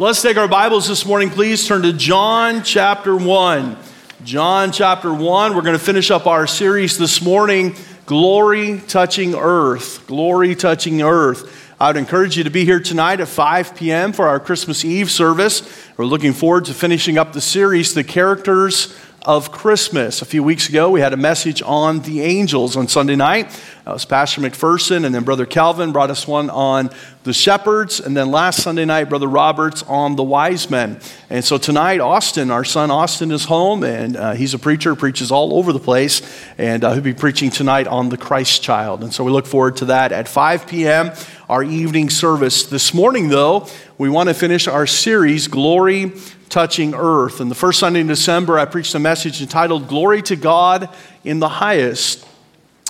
Let's take our Bibles this morning, please. Turn to John chapter 1. John chapter 1. We're going to finish up our series this morning, Glory Touching Earth. Glory Touching Earth. I would encourage you to be here tonight at 5 p.m. for our Christmas Eve service. We're looking forward to finishing up the series, The Characters of Christmas. A few weeks ago, we had a message on the angels on Sunday night. That was Pastor McPherson, and then Brother Calvin brought us one on the shepherds, and then last Sunday night, Brother Roberts on the wise men. And so tonight, Austin, our son Austin is home, and he's a preacher, preaches all over the place, and he'll be preaching tonight on the Christ child. And so we look forward to that at 5 p.m., our evening service. This morning, though, we want to finish our series, Glory Touching Earth. And the first Sunday in December, I preached a message entitled, Glory to God in the Highest.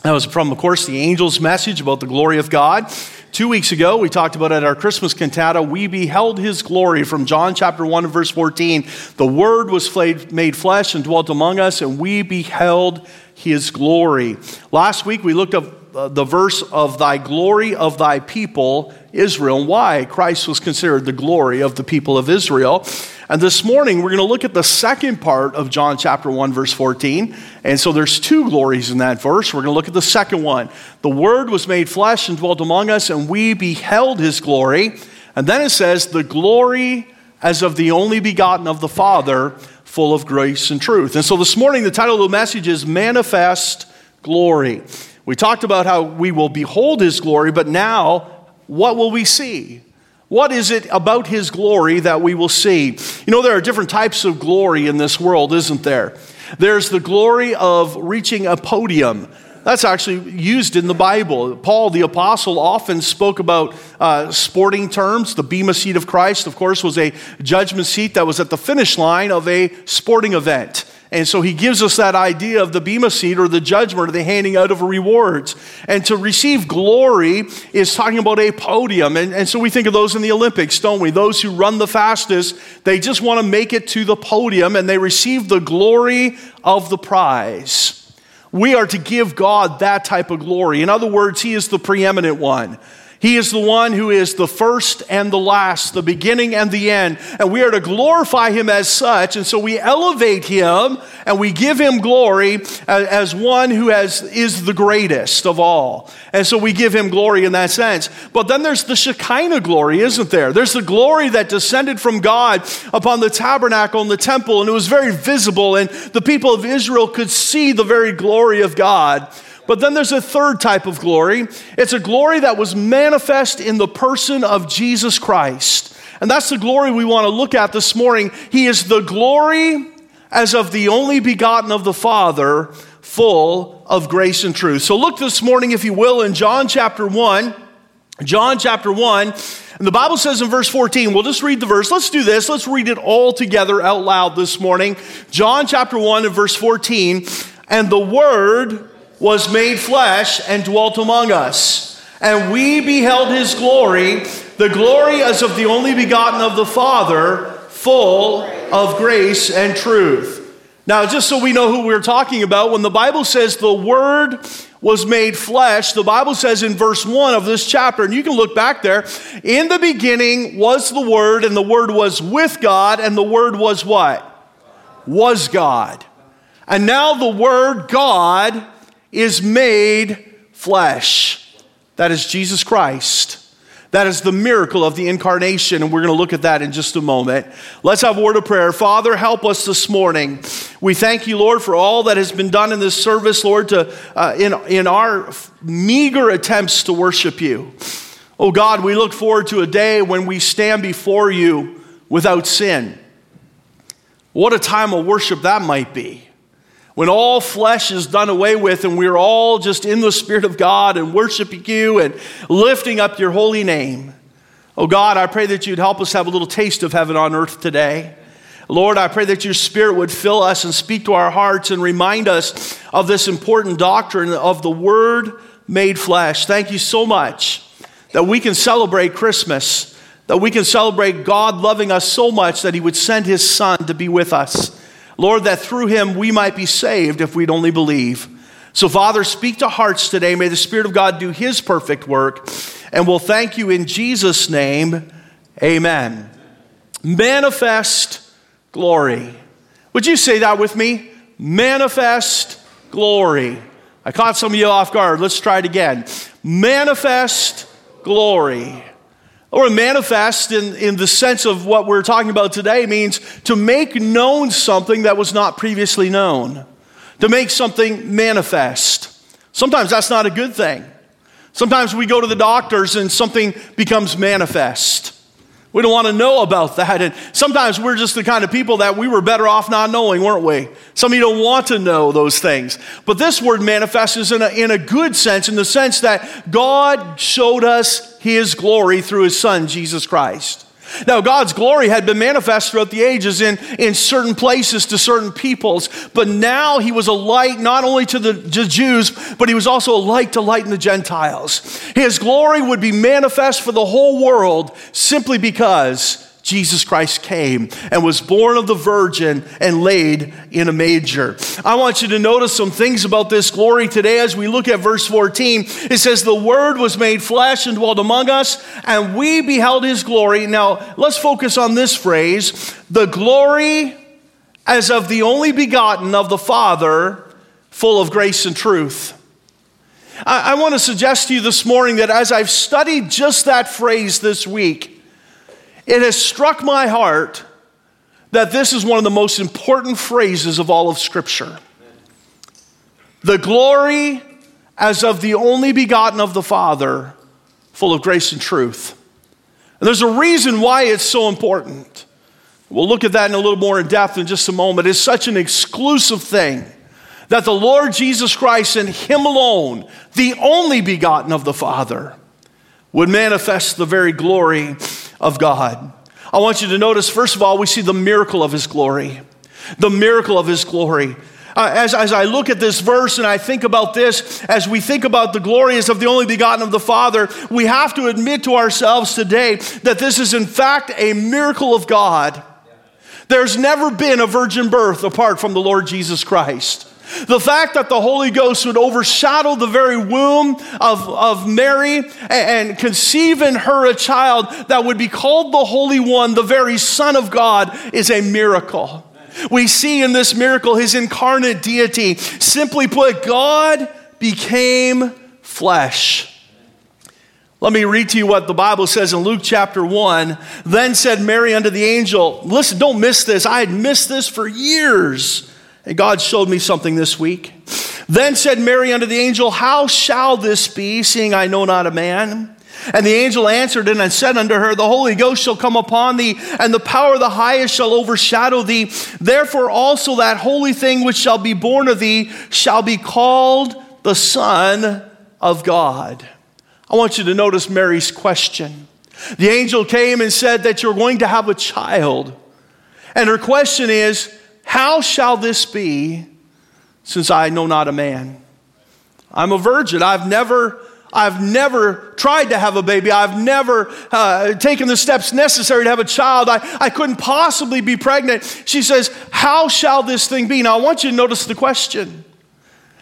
That was from, of course, the angel's message about the glory of God. 2 weeks ago, we talked about at our Christmas cantata, we beheld his glory from John chapter 1 and verse 14. The word was made flesh and dwelt among us, and we beheld his glory. Last week, we looked up the verse of thy glory of thy people, Israel, and why Christ was considered the glory of the people of Israel. And this morning, we're going to look at the second part of John chapter 1, verse 14. And so there's two glories in that verse. We're going to look at the second one. The word was made flesh and dwelt among us, and we beheld his glory. And then it says, the glory as of the only begotten of the Father, full of grace and truth. And so this morning, the title of the message is Manifest Glory. We talked about how we will behold his glory, but now what will we see? What is it about his glory that we will see? You know, there are different types of glory in this world, isn't there? There's the glory of reaching a podium. That's actually used in the Bible. Paul, the apostle, often spoke about sporting terms. The Bema seat of Christ, of course, was a judgment seat that was at the finish line of a sporting event. And so he gives us that idea of the Bema seat or the judgment or the handing out of rewards. And to receive glory is talking about a podium. And so we think of those in the Olympics, don't we? Those who run the fastest, they just want to make it to the podium and they receive the glory of the prize. We are to give God that type of glory. In other words, he is the preeminent one. He is the one who is the first and the last, the beginning and the end. And we are to glorify him as such. And so we elevate him and we give him glory as one who is the greatest of all. And so we give him glory in that sense. But then there's the Shekinah glory, isn't there? There's the glory that descended from God upon the tabernacle and the temple. And it was very visible. And the people of Israel could see the very glory of God. But then there's a third type of glory. It's a glory that was manifest in the person of Jesus Christ. And that's the glory we want to look at this morning. He is the glory as of the only begotten of the Father, full of grace and truth. So look this morning, if you will, in John chapter 1. John chapter 1, and the Bible says in verse 14, we'll just read the verse. Let's do this. Let's read it all together out loud this morning. John chapter 1 and verse 14, and the Word was made flesh and dwelt among us. And we beheld his glory, the glory as of the only begotten of the Father, full of grace and truth. Now, just so we know who we're talking about, when the Bible says the Word was made flesh, the Bible says in verse 1 of this chapter, and you can look back there, in the beginning was the Word, and the Word was with God, and the Word was what? Was God. And now the Word, God, is made flesh. That is Jesus Christ. That is the miracle of the incarnation, and we're going to look at that in just a moment. Let's have a word of prayer. Father, help us this morning. We thank you, Lord, for all that has been done in this service, Lord, to in our meager attempts to worship you. Oh God, we look forward to a day when we stand before you without sin. What a time of worship that might be. When all flesh is done away with and we're all just in the Spirit of God and worshiping you and lifting up your holy name. Oh God, I pray that you'd help us have a little taste of heaven on earth today. Lord, I pray that your Spirit would fill us and speak to our hearts and remind us of this important doctrine of the Word made flesh. Thank you so much that we can celebrate Christmas, that we can celebrate God loving us so much that he would send his Son to be with us. Lord, that through him we might be saved if we'd only believe. So, Father, speak to hearts today. May the Spirit of God do his perfect work. And we'll thank you in Jesus' name. Amen. Manifest glory. Would you say that with me? Manifest glory. I caught some of you off guard. Let's try it again. Manifest glory. Or manifest in the sense of what we're talking about today means to make known something that was not previously known. To make something manifest. Sometimes that's not a good thing. Sometimes we go to the doctors and something becomes manifest. We don't want to know about that. And sometimes we're just the kind of people that we were better off not knowing, weren't we? Some of you don't want to know those things. But this word manifest is in a good sense, in the sense that God showed us his glory through his son, Jesus Christ. Now, God's glory had been manifest throughout the ages in certain places to certain peoples, but now he was a light not only to the Jews, but he was also a light to lighten the Gentiles. His glory would be manifest for the whole world simply because Jesus Christ came and was born of the Virgin and laid in a manger. I want you to notice some things about this glory today as we look at verse 14. It says, the Word was made flesh and dwelt among us, and we beheld his glory. Now, let's focus on this phrase, the glory as of the only begotten of the Father, full of grace and truth. I want to suggest to you this morning that as I've studied just that phrase this week, it has struck my heart that this is one of the most important phrases of all of Scripture. The glory as of the only begotten of the Father, full of grace and truth. And there's a reason why it's so important. We'll look at that in a little more in depth in just a moment. It's such an exclusive thing that the Lord Jesus Christ and him alone, the only begotten of the Father, would manifest the very glory of God. I want you to notice, first of all, we see the miracle of his glory. The miracle of his glory. As I look at this verse and I think about this, as we think about the glory as of the only begotten of the Father, we have to admit to ourselves today that this is in fact a miracle of God. There's never been a virgin birth apart from the Lord Jesus Christ. The fact that the Holy Ghost would overshadow the very womb of Mary and conceive in her a child that would be called the Holy One, the very Son of God, is a miracle. We see in this miracle his incarnate deity. Simply put, God became flesh. Let me read to you what the Bible says in Luke chapter 1. Then said Mary unto the angel, listen, don't miss this. I had missed this for years. And God showed me something this week. Then said Mary unto the angel, how shall this be, seeing I know not a man? And the angel answered and said unto her, the Holy Ghost shall come upon thee, and the power of the highest shall overshadow thee. Therefore also that holy thing which shall be born of thee shall be called the Son of God. I want you to notice Mary's question. The angel came and said that you're going to have a child. And her question is, how shall this be, since I know not a man? I'm a virgin. I've never tried to have a baby. I've never taken the steps necessary to have a child. I couldn't possibly be pregnant. She says, how shall this thing be? Now, I want you to notice the question.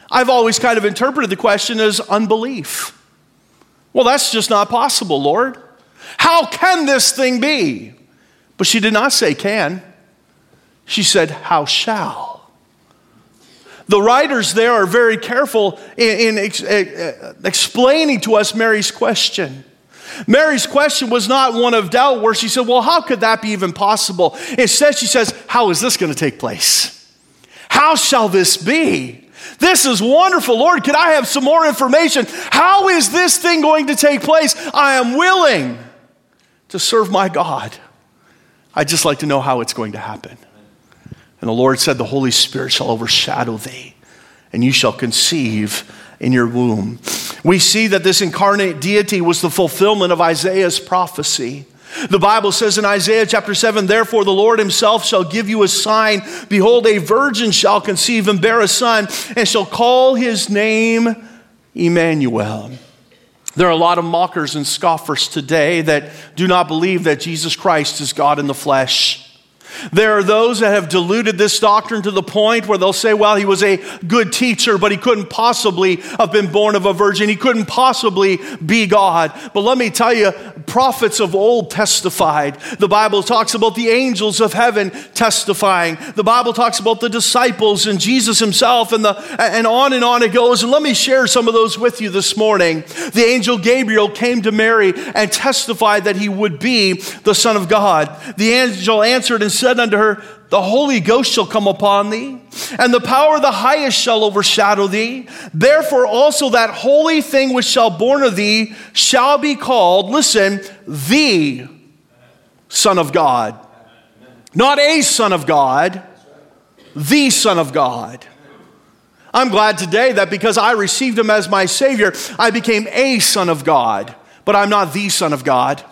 I've always kind of interpreted the question as unbelief. Well, that's just not possible, Lord. How can this thing be? But she did not say can. She said, how shall? The writers there are very careful in explaining to us Mary's question. Mary's question was not one of doubt where she said, well, how could that be even possible? Instead, she says, how is this going to take place? How shall this be? This is wonderful. Lord, could I have some more information? How is this thing going to take place? I am willing to serve my God. I'd just like to know how it's going to happen. And the Lord said, the Holy Spirit shall overshadow thee, and you shall conceive in your womb. We see that this incarnate deity was the fulfillment of Isaiah's prophecy. The Bible says in Isaiah chapter 7, therefore the Lord himself shall give you a sign. Behold, a virgin shall conceive and bear a son, and shall call his name Emmanuel. There are a lot of mockers and scoffers today that do not believe that Jesus Christ is God in the flesh. There are those that have diluted this doctrine to the point where they'll say, well, he was a good teacher, but he couldn't possibly have been born of a virgin. He couldn't possibly be God. But let me tell you, prophets of old testified. The Bible talks about the angels of heaven testifying. The Bible talks about the disciples and Jesus himself, and on and on it goes. And let me share some of those with you this morning. The angel Gabriel came to Mary and testified that he would be the Son of God. The angel answered and said unto her, "The Holy Ghost shall come upon thee, and the power of the highest shall overshadow thee. Therefore also that holy thing which shall be born of thee shall be called," listen, "the Son of God." Not a son of God, the Son of God. I'm glad today that because I received him as my Savior, I became a son of God, but I'm not the Son of God.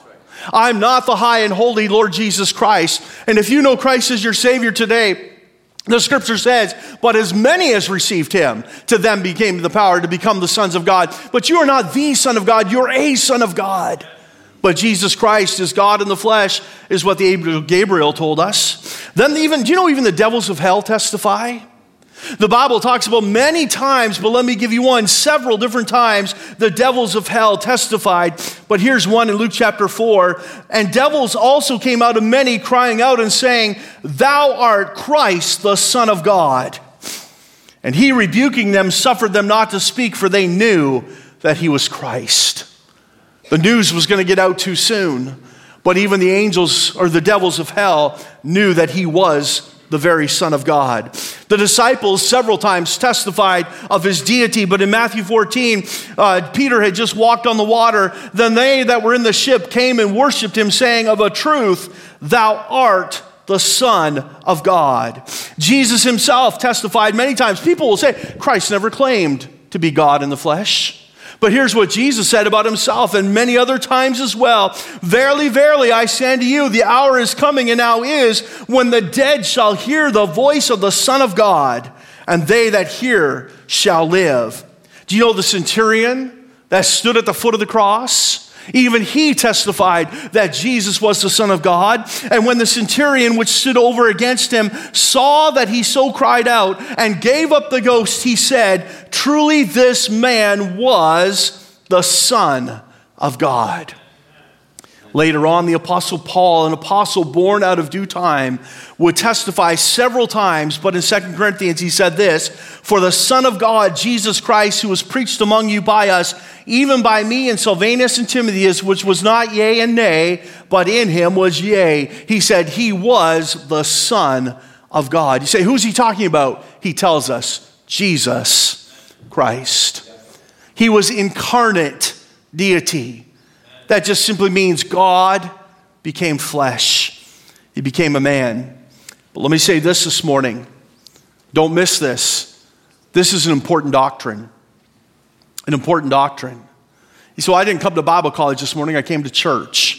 I'm not the high and holy Lord Jesus Christ. And if you know Christ as your Savior today, the scripture says, "But as many as received him, to them became the power to become the sons of God." But you are not the Son of God, you're a son of God. But Jesus Christ is God in the flesh, is what the angel Gabriel told us. Then even the devils of hell testify? The Bible talks about many times, but let me give you one, several different times the devils of hell testified. But here's one in Luke chapter 4. "And devils also came out of many, crying out and saying, Thou art Christ, the Son of God. And he, rebuking them, suffered them not to speak, for they knew that he was Christ." The news was going to get out too soon, but even the angels or the devils of hell knew that he was Christ, the very Son of God. The disciples several times testified of his deity, but in Matthew 14, Peter had just walked on the water. "Then they that were in the ship came and worshiped him, saying, Of a truth, thou art the Son of God." Jesus himself testified many times. People will say, Christ never claimed to be God in the flesh. But here's what Jesus said about himself and many other times as well. "Verily, verily, I say unto you, the hour is coming and now is when the dead shall hear the voice of the Son of God, and they that hear shall live." Do you know the centurion that stood at the foot of the cross? Even he testified that Jesus was the Son of God. "And when the centurion which stood over against him saw that he so cried out and gave up the ghost, he said, Truly this man was the Son of God." Later on, the Apostle Paul, an apostle born out of due time, would testify several times, but in 2 Corinthians he said this, "For the Son of God, Jesus Christ, who was preached among you by us, even by me and Sylvanus and Timotheus, which was not yea and nay, but in him was yea." He said he was the Son of God. You say, who's he talking about? He tells us, Jesus Christ. He was incarnate deity. That just simply means God became flesh. He became a man. But let me say this morning. Don't miss this. This is an important doctrine. An important doctrine. So I didn't come to Bible college this morning. I came to church.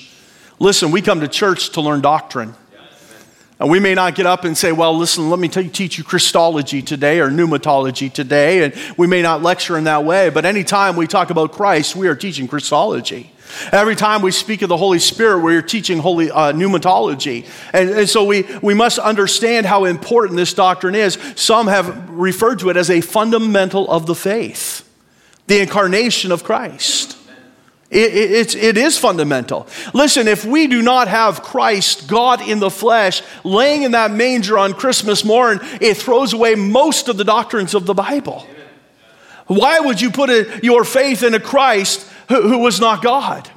Listen, we come to church to learn doctrine. And we may not get up and say, well, listen, let me teach you Christology today or pneumatology today. And we may not lecture in that way. But anytime we talk about Christ, we are teaching Christology. Every time we speak of the Holy Spirit, we're teaching holy pneumatology. And so we must understand how important this doctrine is. Some have referred to it as a fundamental of the faith, the incarnation of Christ. It is fundamental. Listen, if we do not have Christ, God in the flesh, laying in that manger on Christmas morn, it throws away most of the doctrines of the Bible. Why would you put your faith in a Christ who was not God?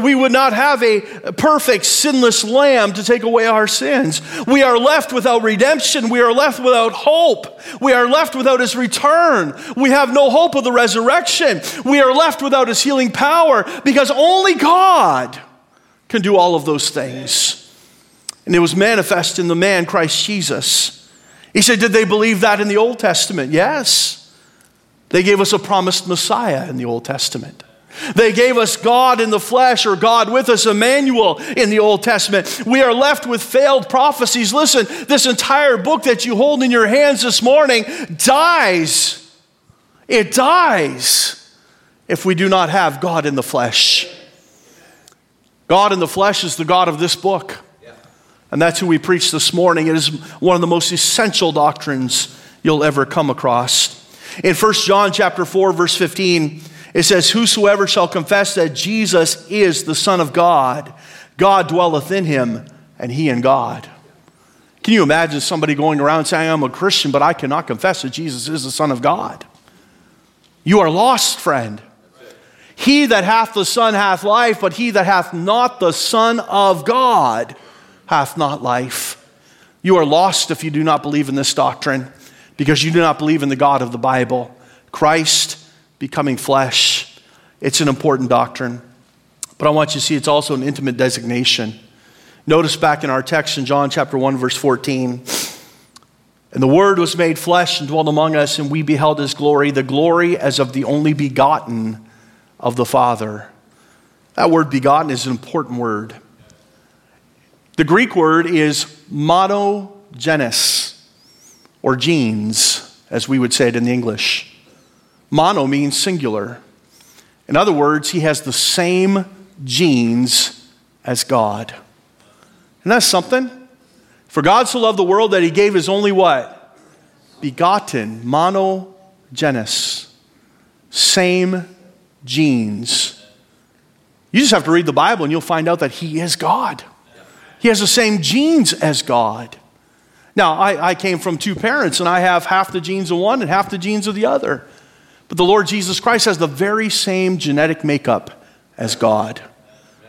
We would not have a perfect, sinless lamb to take away our sins. We are left without redemption. We are left without hope. We are left without his return. We have no hope of the resurrection. We are left without his healing power because only God can do all of those things. And it was manifest in the man, Christ Jesus. He said, did they believe that in the Old Testament? Yes. They gave us a promised Messiah in the Old Testament. They gave us God in the flesh, or God with us, Emmanuel, in the Old Testament. We are left with failed prophecies. Listen, this entire book that you hold in your hands this morning dies. It dies if we do not have God in the flesh. God in the flesh is the God of this book. And that's who we preach this morning. It is one of the most essential doctrines you'll ever come across. In 1 John chapter 4, verse 15, It says, whosoever shall confess that Jesus is the Son of God, God dwelleth in him, and he in God. Can you imagine somebody going around saying, I'm a Christian, but I cannot confess that Jesus is the Son of God? You are lost, friend. He that hath the Son hath life, but he that hath not the Son of God hath not life. You are lost if you do not believe in this doctrine, because you do not believe in the God of the Bible. Christ becoming flesh. It's an important doctrine. But I want you to see it's also an intimate designation. Notice back in our text in John chapter 1, verse 14. And the Word was made flesh and dwelt among us, and we beheld his glory, the glory as of the only begotten of the Father. That word begotten is an important word. The Greek word is monogenes, or genes, as we would say it in the English. Mono means singular. In other words, he has the same genes as God. And that's something. For God so loved the world that he gave his only what? Begotten, monogenes, same genes. You just have to read the Bible and you'll find out that he is God. He has the same genes as God. Now, I came from two parents and I have half the genes of one and half the genes of the other. But the Lord Jesus Christ has the very same genetic makeup as God.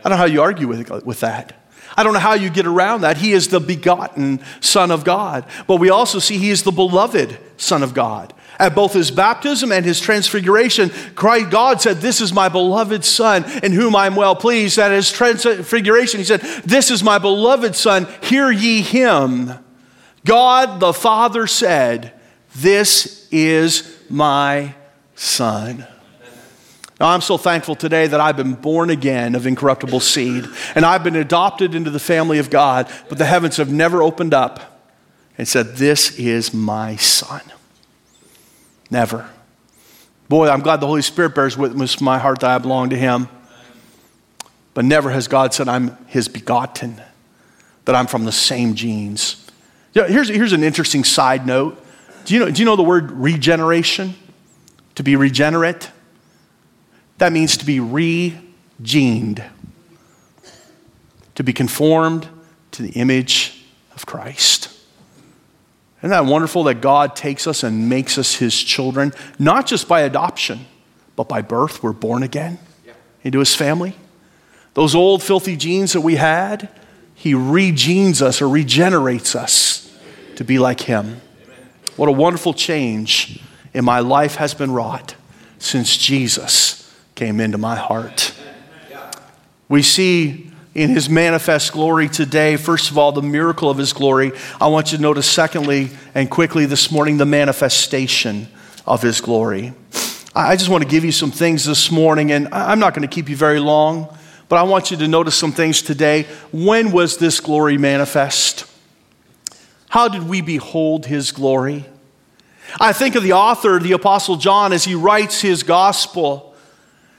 I don't know how you argue with that. I don't know how you get around that. He is the begotten Son of God. But we also see he is the beloved Son of God. At both his baptism and his transfiguration, Christ, God said, this is my beloved Son in whom I am well pleased. At his transfiguration, he said, this is my beloved Son, hear ye him. God the Father said, this is my Son. Now, I'm so thankful today that I've been born again of incorruptible seed, and I've been adopted into the family of God, but the heavens have never opened up and said, this is my Son. Never. Boy, I'm glad the Holy Spirit bears witness to my heart that I belong to him, but never has God said I'm his begotten, that I'm from the same genes. Here's an interesting side note. Do you know the word regeneration? To be regenerate, that means to be regened, to be conformed to the image of Christ. Isn't that wonderful that God takes us and makes us his children, not just by adoption, but by birth? We're born again into his family. Those old filthy genes that we had, he regenes us or regenerates us to be like him. What a wonderful change in my life has been wrought since Jesus came into my heart. We see in his manifest glory today, first of all, the miracle of his glory. I want you to notice, secondly and quickly this morning, the manifestation of his glory. I just want to give you some things this morning, and I'm not going to keep you very long, but I want you to notice some things today. When was this glory manifest? How did we behold his glory? I think of the author, the Apostle John, as he writes his gospel.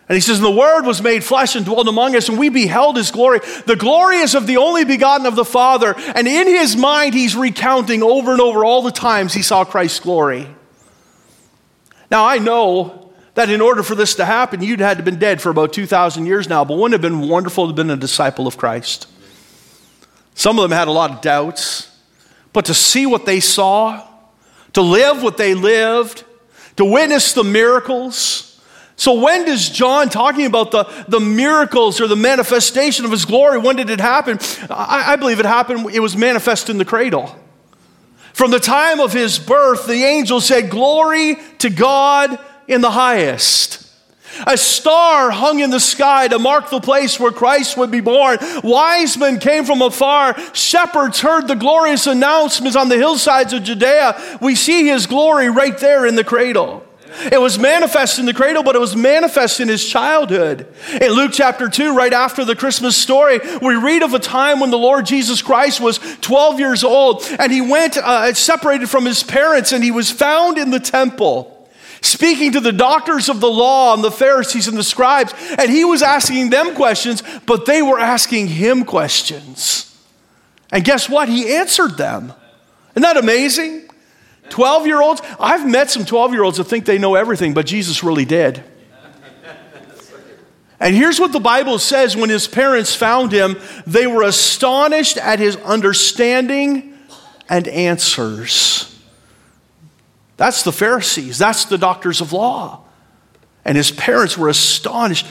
And he says, and the Word was made flesh and dwelt among us, and we beheld his glory. The glory is of the only begotten of the Father. And in his mind, he's recounting over and over all the times he saw Christ's glory. Now, I know that in order for this to happen, you'd had to have been dead for about 2,000 years now, but wouldn't it have been wonderful to have been a disciple of Christ? Some of them had a lot of doubts, but to see what they saw, to live what they lived, to witness the miracles. So when does John, talking about the miracles or the manifestation of his glory, when did it happen? I believe it happened, it was manifest in the cradle. From the time of his birth, the angel said, glory to God in the highest. A star hung in the sky to mark the place where Christ would be born. Wise men came from afar. Shepherds heard the glorious announcements on the hillsides of Judea. We see his glory right there in the cradle. It was manifest in the cradle, but it was manifest in his childhood. In Luke chapter 2, right after the Christmas story, we read of a time when the Lord Jesus Christ was 12 years old, and he went separated from his parents, and he was found in the temple, speaking to the doctors of the law and the Pharisees and the scribes, and he was asking them questions, but they were asking him questions. And guess what? He answered them. Isn't that amazing? 12-year-olds. I've met some 12-year-olds that think they know everything, but Jesus really did. And here's what the Bible says: when his parents found him, they were astonished at his understanding and answers. That's the Pharisees. That's the doctors of law. And his parents were astonished.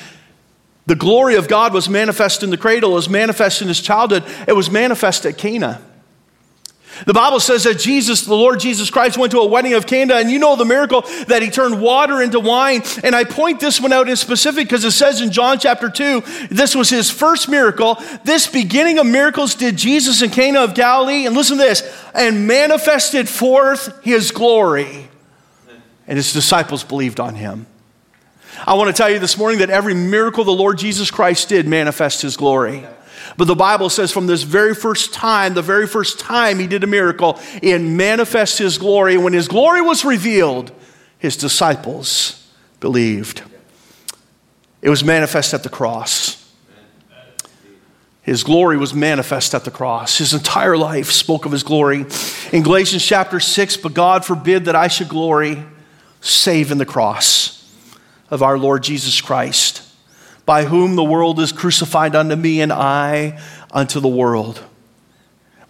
The glory of God was manifest in the cradle. It was manifest in his childhood. It was manifest at Cana. The Bible says that Jesus, the Lord Jesus Christ, went to a wedding of Cana, and you know the miracle that he turned water into wine. And I point this one out in specific because it says in John chapter 2, this was his first miracle. This beginning of miracles did Jesus in Cana of Galilee, and listen to this, and manifested forth his glory. And his disciples believed on him. I want to tell you this morning that every miracle the Lord Jesus Christ did manifest his glory. But the Bible says from this very first time, the very first time he did a miracle, it manifests his glory. When his glory was revealed, his disciples believed. It was manifest at the cross. His glory was manifest at the cross. His entire life spoke of his glory. In Galatians chapter 6, but God forbid that I should glory, save in the cross of our Lord Jesus Christ, by whom the world is crucified unto me and I unto the world.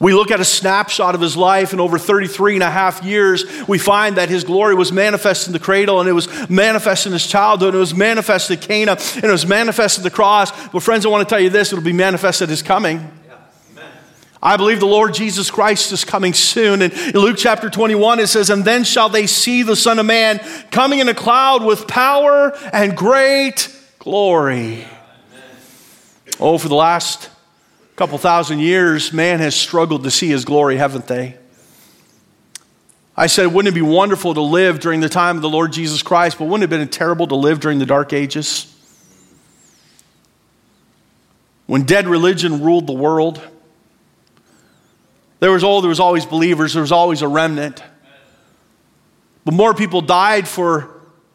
We look at a snapshot of his life, and over 33 and a half years, we find that his glory was manifest in the cradle, and it was manifest in his childhood, and it was manifest at Cana, and it was manifest at the cross. But friends, I want to tell you this, it'll be manifest at his coming. I believe the Lord Jesus Christ is coming soon. And in Luke chapter 21, it says, and then shall they see the Son of Man coming in a cloud with power and great glory. Oh, for the last couple thousand years, man has struggled to see his glory, haven't they? I said, wouldn't it be wonderful to live during the time of the Lord Jesus Christ, but wouldn't it have been terrible to live during the dark ages? When dead religion ruled the world, there was always believers, there was always a remnant. But more people died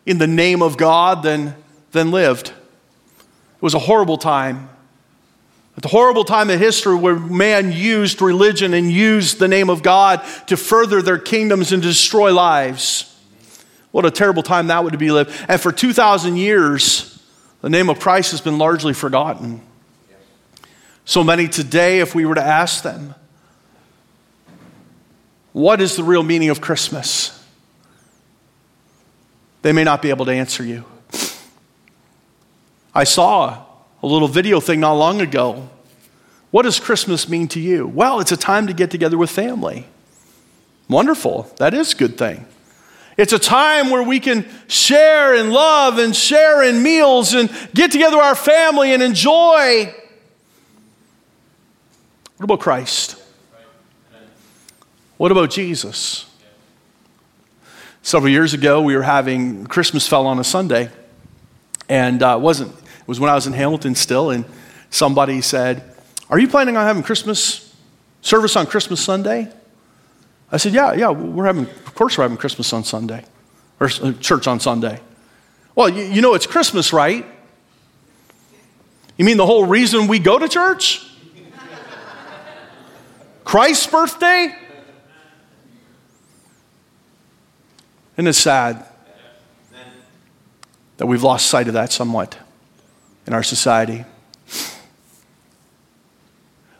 in the name of God than lived. It was a horrible time. It's a horrible time in history where man used religion and used the name of God to further their kingdoms and destroy lives. What a terrible time that would be lived. And for 2,000 years, the name of Christ has been largely forgotten. So many today, if we were to ask them, what is the real meaning of Christmas? They may not be able to answer you. I saw a little video thing not long ago. What does Christmas mean to you? Well, it's a time to get together with family. Wonderful. That is a good thing. It's a time where we can share in love and share in meals and get together our family and enjoy. What about Christ? What about Jesus? Several years ago, we were having, Christmas fell on a Sunday, and it was when I was in Hamilton still, and somebody said, are you planning on having Christmas service on Christmas Sunday? I said, yeah, of course we're having Christmas on Sunday, or church on Sunday. Well, you know it's Christmas, right? You mean the whole reason we go to church? Christ's birthday? And it's sad that we've lost sight of that somewhat in our society.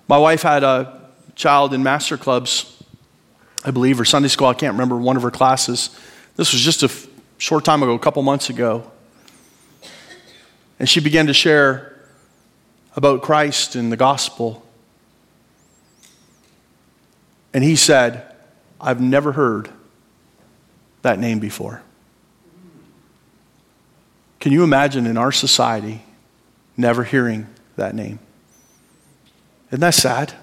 My wife had a child in master clubs, I believe, or Sunday school. I can't remember one of her classes. This was just a short time ago, a couple months ago. And she began to share about Christ and the gospel. And he said, I've never heard that name before. Can you imagine in our society never hearing that name? Isn't that sad?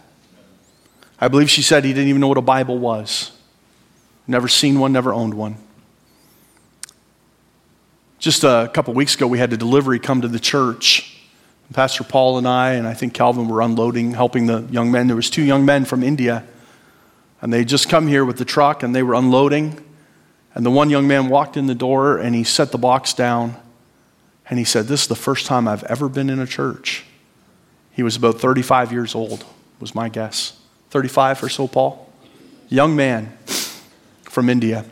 I believe she said he didn't even know what a Bible was. Never seen one, never owned one. Just a couple weeks ago, we had a delivery come to the church. Pastor Paul and I think Calvin were unloading, helping the young men. There was two young men from India, and they just come here with the truck, and they were unloading. And the one young man walked in the door, and he set the box down, and he said, this is the first time I've ever been in a church. He was about 35 years old, was my guess. 35 or so, Paul? Young man from India.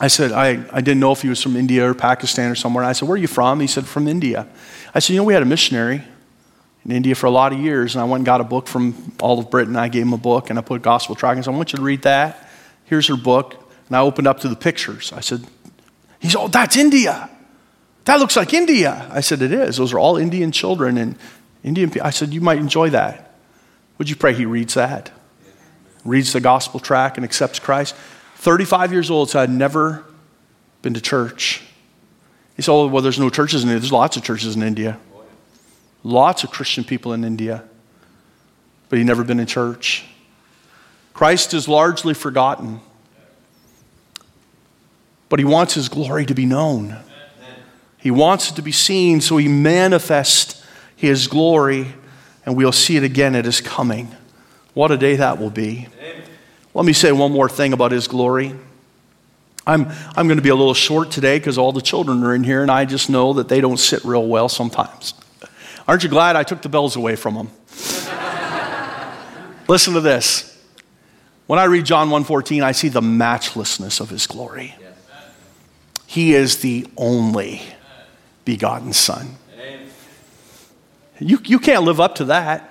I said, I didn't know if he was from India or Pakistan or somewhere. I said, where are you from? He said, from India. I said, you know, we had a missionary in India for a lot of years, and I went and got a book from all of Britain. I gave him a book, and I put a gospel tract. I said, I want you to read that. Here's her book. And I opened up to the pictures. I said, he's, oh, that's India. That looks like India. I said, it is. Those are all Indian children and Indian people. I said, you might enjoy that. Would you pray he reads that? Reads the gospel tract and accepts Christ. 35 years old, so I'd never been to church. He said, oh, well, there's no churches in India. There's lots of churches in India. Lots of Christian people in India. But he'd never been in church. Christ is largely forgotten. But he wants his glory to be known. He wants it to be seen, so he manifests his glory, and we'll see it again at his coming. What a day that will be. Amen. Let me say one more thing about his glory. I'm going to be a little short today because all the children are in here, and I just know that they don't sit real well sometimes. Aren't you glad I took the bells away from them? Listen to this. When I read John 1:14, I see the matchlessness of his glory. Yes. He is the only begotten Son. Amen. You can't live up to that.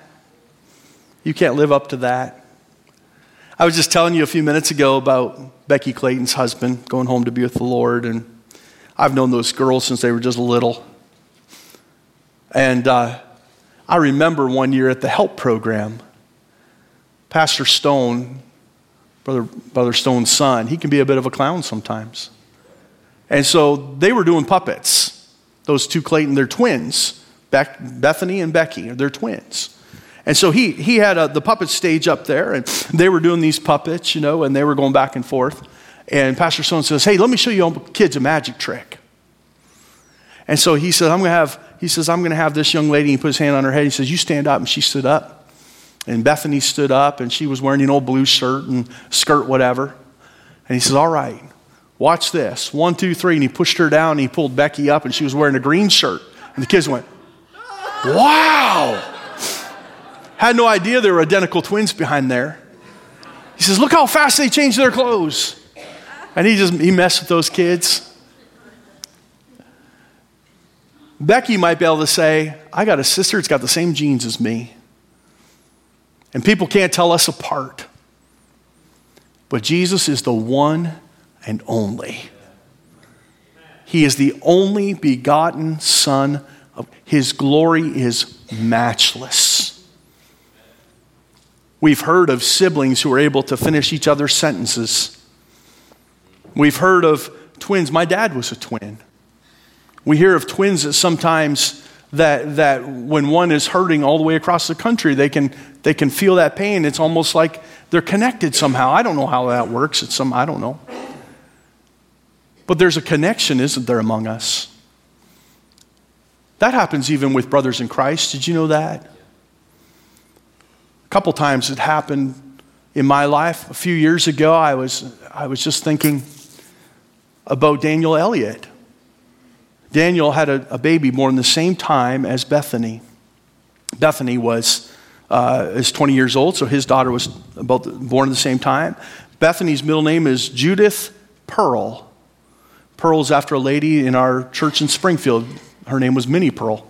You can't live up to that. I was just telling you a few minutes ago about Becky Clayton's husband going home to be with the Lord, and I've known those girls since they were just little. And I remember one year at the help program, Pastor Stone, Brother Stone's son, he can be a bit of a clown sometimes. And so they were doing puppets. Those two Clayton, they're twins. Bethany and Becky, they're twins. And so he had the puppet stage up there, and they were doing these puppets, you know, and they were going back and forth. And Pastor Stone says, hey, let me show you kids a magic trick. And so he said, I'm going to have this young lady. He put his hand on her head. He says, you stand up. And she stood up. And Bethany stood up, and she was wearing an old blue shirt and skirt, whatever. And he says, all right, watch this. 1, 2, 3. And he pushed her down, and he pulled Becky up, and she was wearing a green shirt. And the kids went, wow. Had no idea there were identical twins behind there. He says, look how fast they changed their clothes. And he messed with those kids. Becky might be able to say, I got a sister that's got the same genes as me. And people can't tell us apart. But Jesus is the one and only. He is the only begotten Son. His glory is matchless. We've heard of siblings who are able to finish each other's sentences. We've heard of twins. My dad was a twin. We hear of twins that sometimes that when one is hurting all the way across the country, they can feel that pain. It's almost like they're connected somehow. I don't know how that works. I don't know. But there's a connection, isn't there, among us? That happens even with brothers in Christ. Did you know that? A couple times it happened in my life. A few years ago, I was just thinking about Daniel Elliott. Daniel had a baby born the same time as Bethany. Bethany is 20 years old, so his daughter was born at the same time. Bethany's middle name is Judith Pearl. Pearl's after a lady in our church in Springfield. Her name was Minnie Pearl.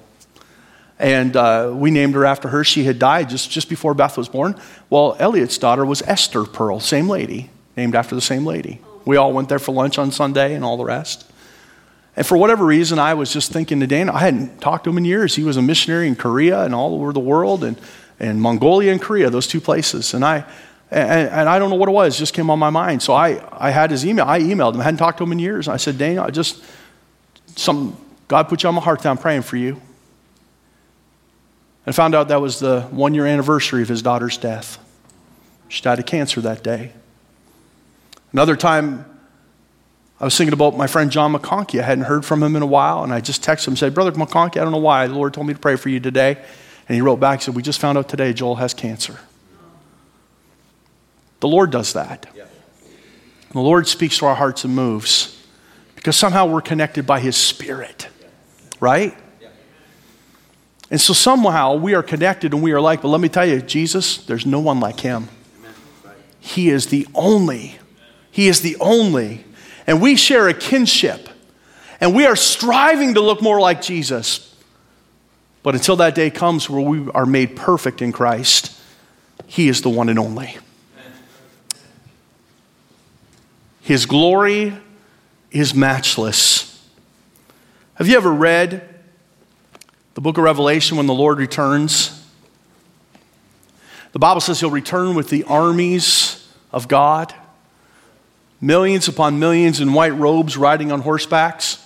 And we named her after her. She had died just before Beth was born. Well, Elliot's daughter was Esther Pearl, same lady, named after the same lady. We all went there for lunch on Sunday and all the rest. And for whatever reason, I was just thinking to Daniel. I hadn't talked to him in years. He was a missionary in Korea and all over the world, and Mongolia and Korea, those two places. And I don't know what it was. It just came on my mind. So I had his email. I emailed him. I hadn't talked to him in years. And I said, Daniel, God put you on my heart. I'm praying for you. And found out that was the 1-year anniversary of his daughter's death. She died of cancer that day. Another time, I was thinking about my friend John McConkey. I hadn't heard from him in a while, and I just texted him and said, Brother McConkey, I don't know why. The Lord told me to pray for you today. And he wrote back and said, we just found out today Joel has cancer. The Lord does that. Yeah. The Lord speaks to our hearts and moves because somehow we're connected by his Spirit, right? And so somehow we are connected and we are like, but let me tell you, Jesus, there's no one like him. He is the only. He is the only. and we share a kinship, and we are striving to look more like Jesus. But until that day comes where we are made perfect in Christ, he is the one and only. His glory is matchless. Have you ever read the book of Revelation when the Lord returns? The Bible says he'll return with the armies of God, millions upon millions in white robes riding on horsebacks.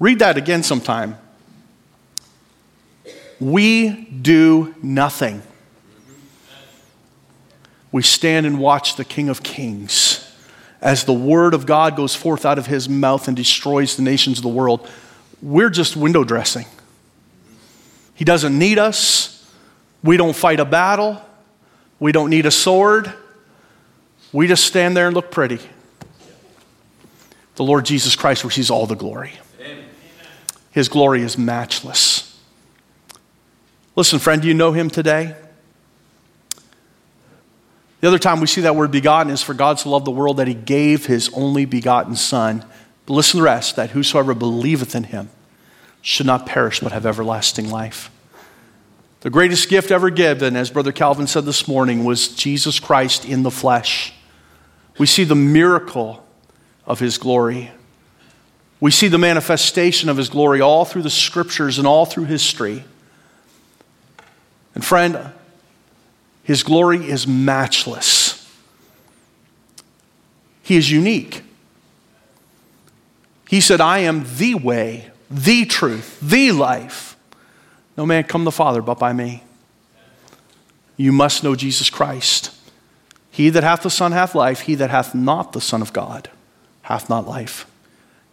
Read that again sometime. We do nothing. We stand and watch the King of Kings as the word of God goes forth out of his mouth and destroys the nations of the world. We're just window dressing. He doesn't need us. We don't fight a battle. We don't need a sword. We just stand there and look pretty. The Lord Jesus Christ receives all the glory. His glory is matchless. Listen, friend, do you know him today? The other time we see that word begotten is for God so loved the world that he gave his only begotten son. But listen to the rest, that whosoever believeth in him should not perish but have everlasting life. The greatest gift ever given, as Brother Calvin said this morning, was Jesus Christ in the flesh. We see the miracle of his glory. We see the manifestation of his glory all through the scriptures and all through history. And friend, his glory is matchless. He is unique. He said, I am the way, the truth, the life. No man come to the Father but by me. You must know Jesus Christ. He that hath the Son hath life. He that hath not the Son of God hath not life.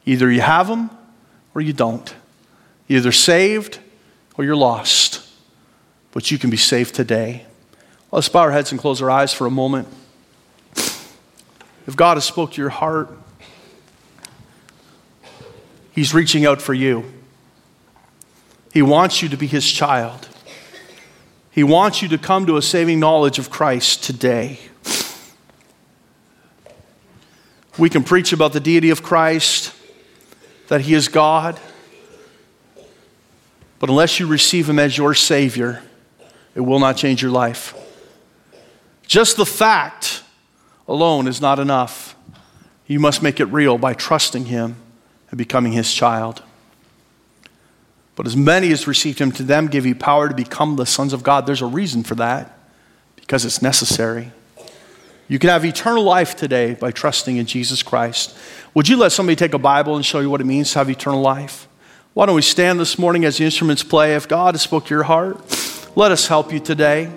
Either you have him or you don't. You're either saved or you're lost. But you can be saved today. Let's bow our heads and close our eyes for a moment. If God has spoke to your heart, he's reaching out for you. He wants you to be his child. He wants you to come to a saving knowledge of Christ today. We can preach about the deity of Christ, that he is God, but unless you receive him as your Savior, it will not change your life. Just the fact alone is not enough. You must make it real by trusting him and becoming his child. But as many as received him, to them give he power to become the sons of God. There's a reason for that, because it's necessary. You can have eternal life today by trusting in Jesus Christ. Would you let somebody take a Bible and show you what it means to have eternal life? Why don't we stand this morning as the instruments play? If God has spoke to your heart, let us help you today.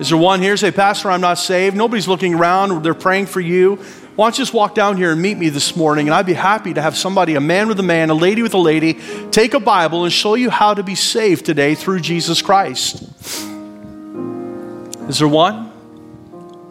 Is there one here? Say, Pastor, I'm not saved. Nobody's looking around. They're praying for you. Why don't you just walk down here and meet me this morning? And I'd be happy to have somebody, a man with a man, a lady with a lady, take a Bible and show you how to be saved today through Jesus Christ. Is there one?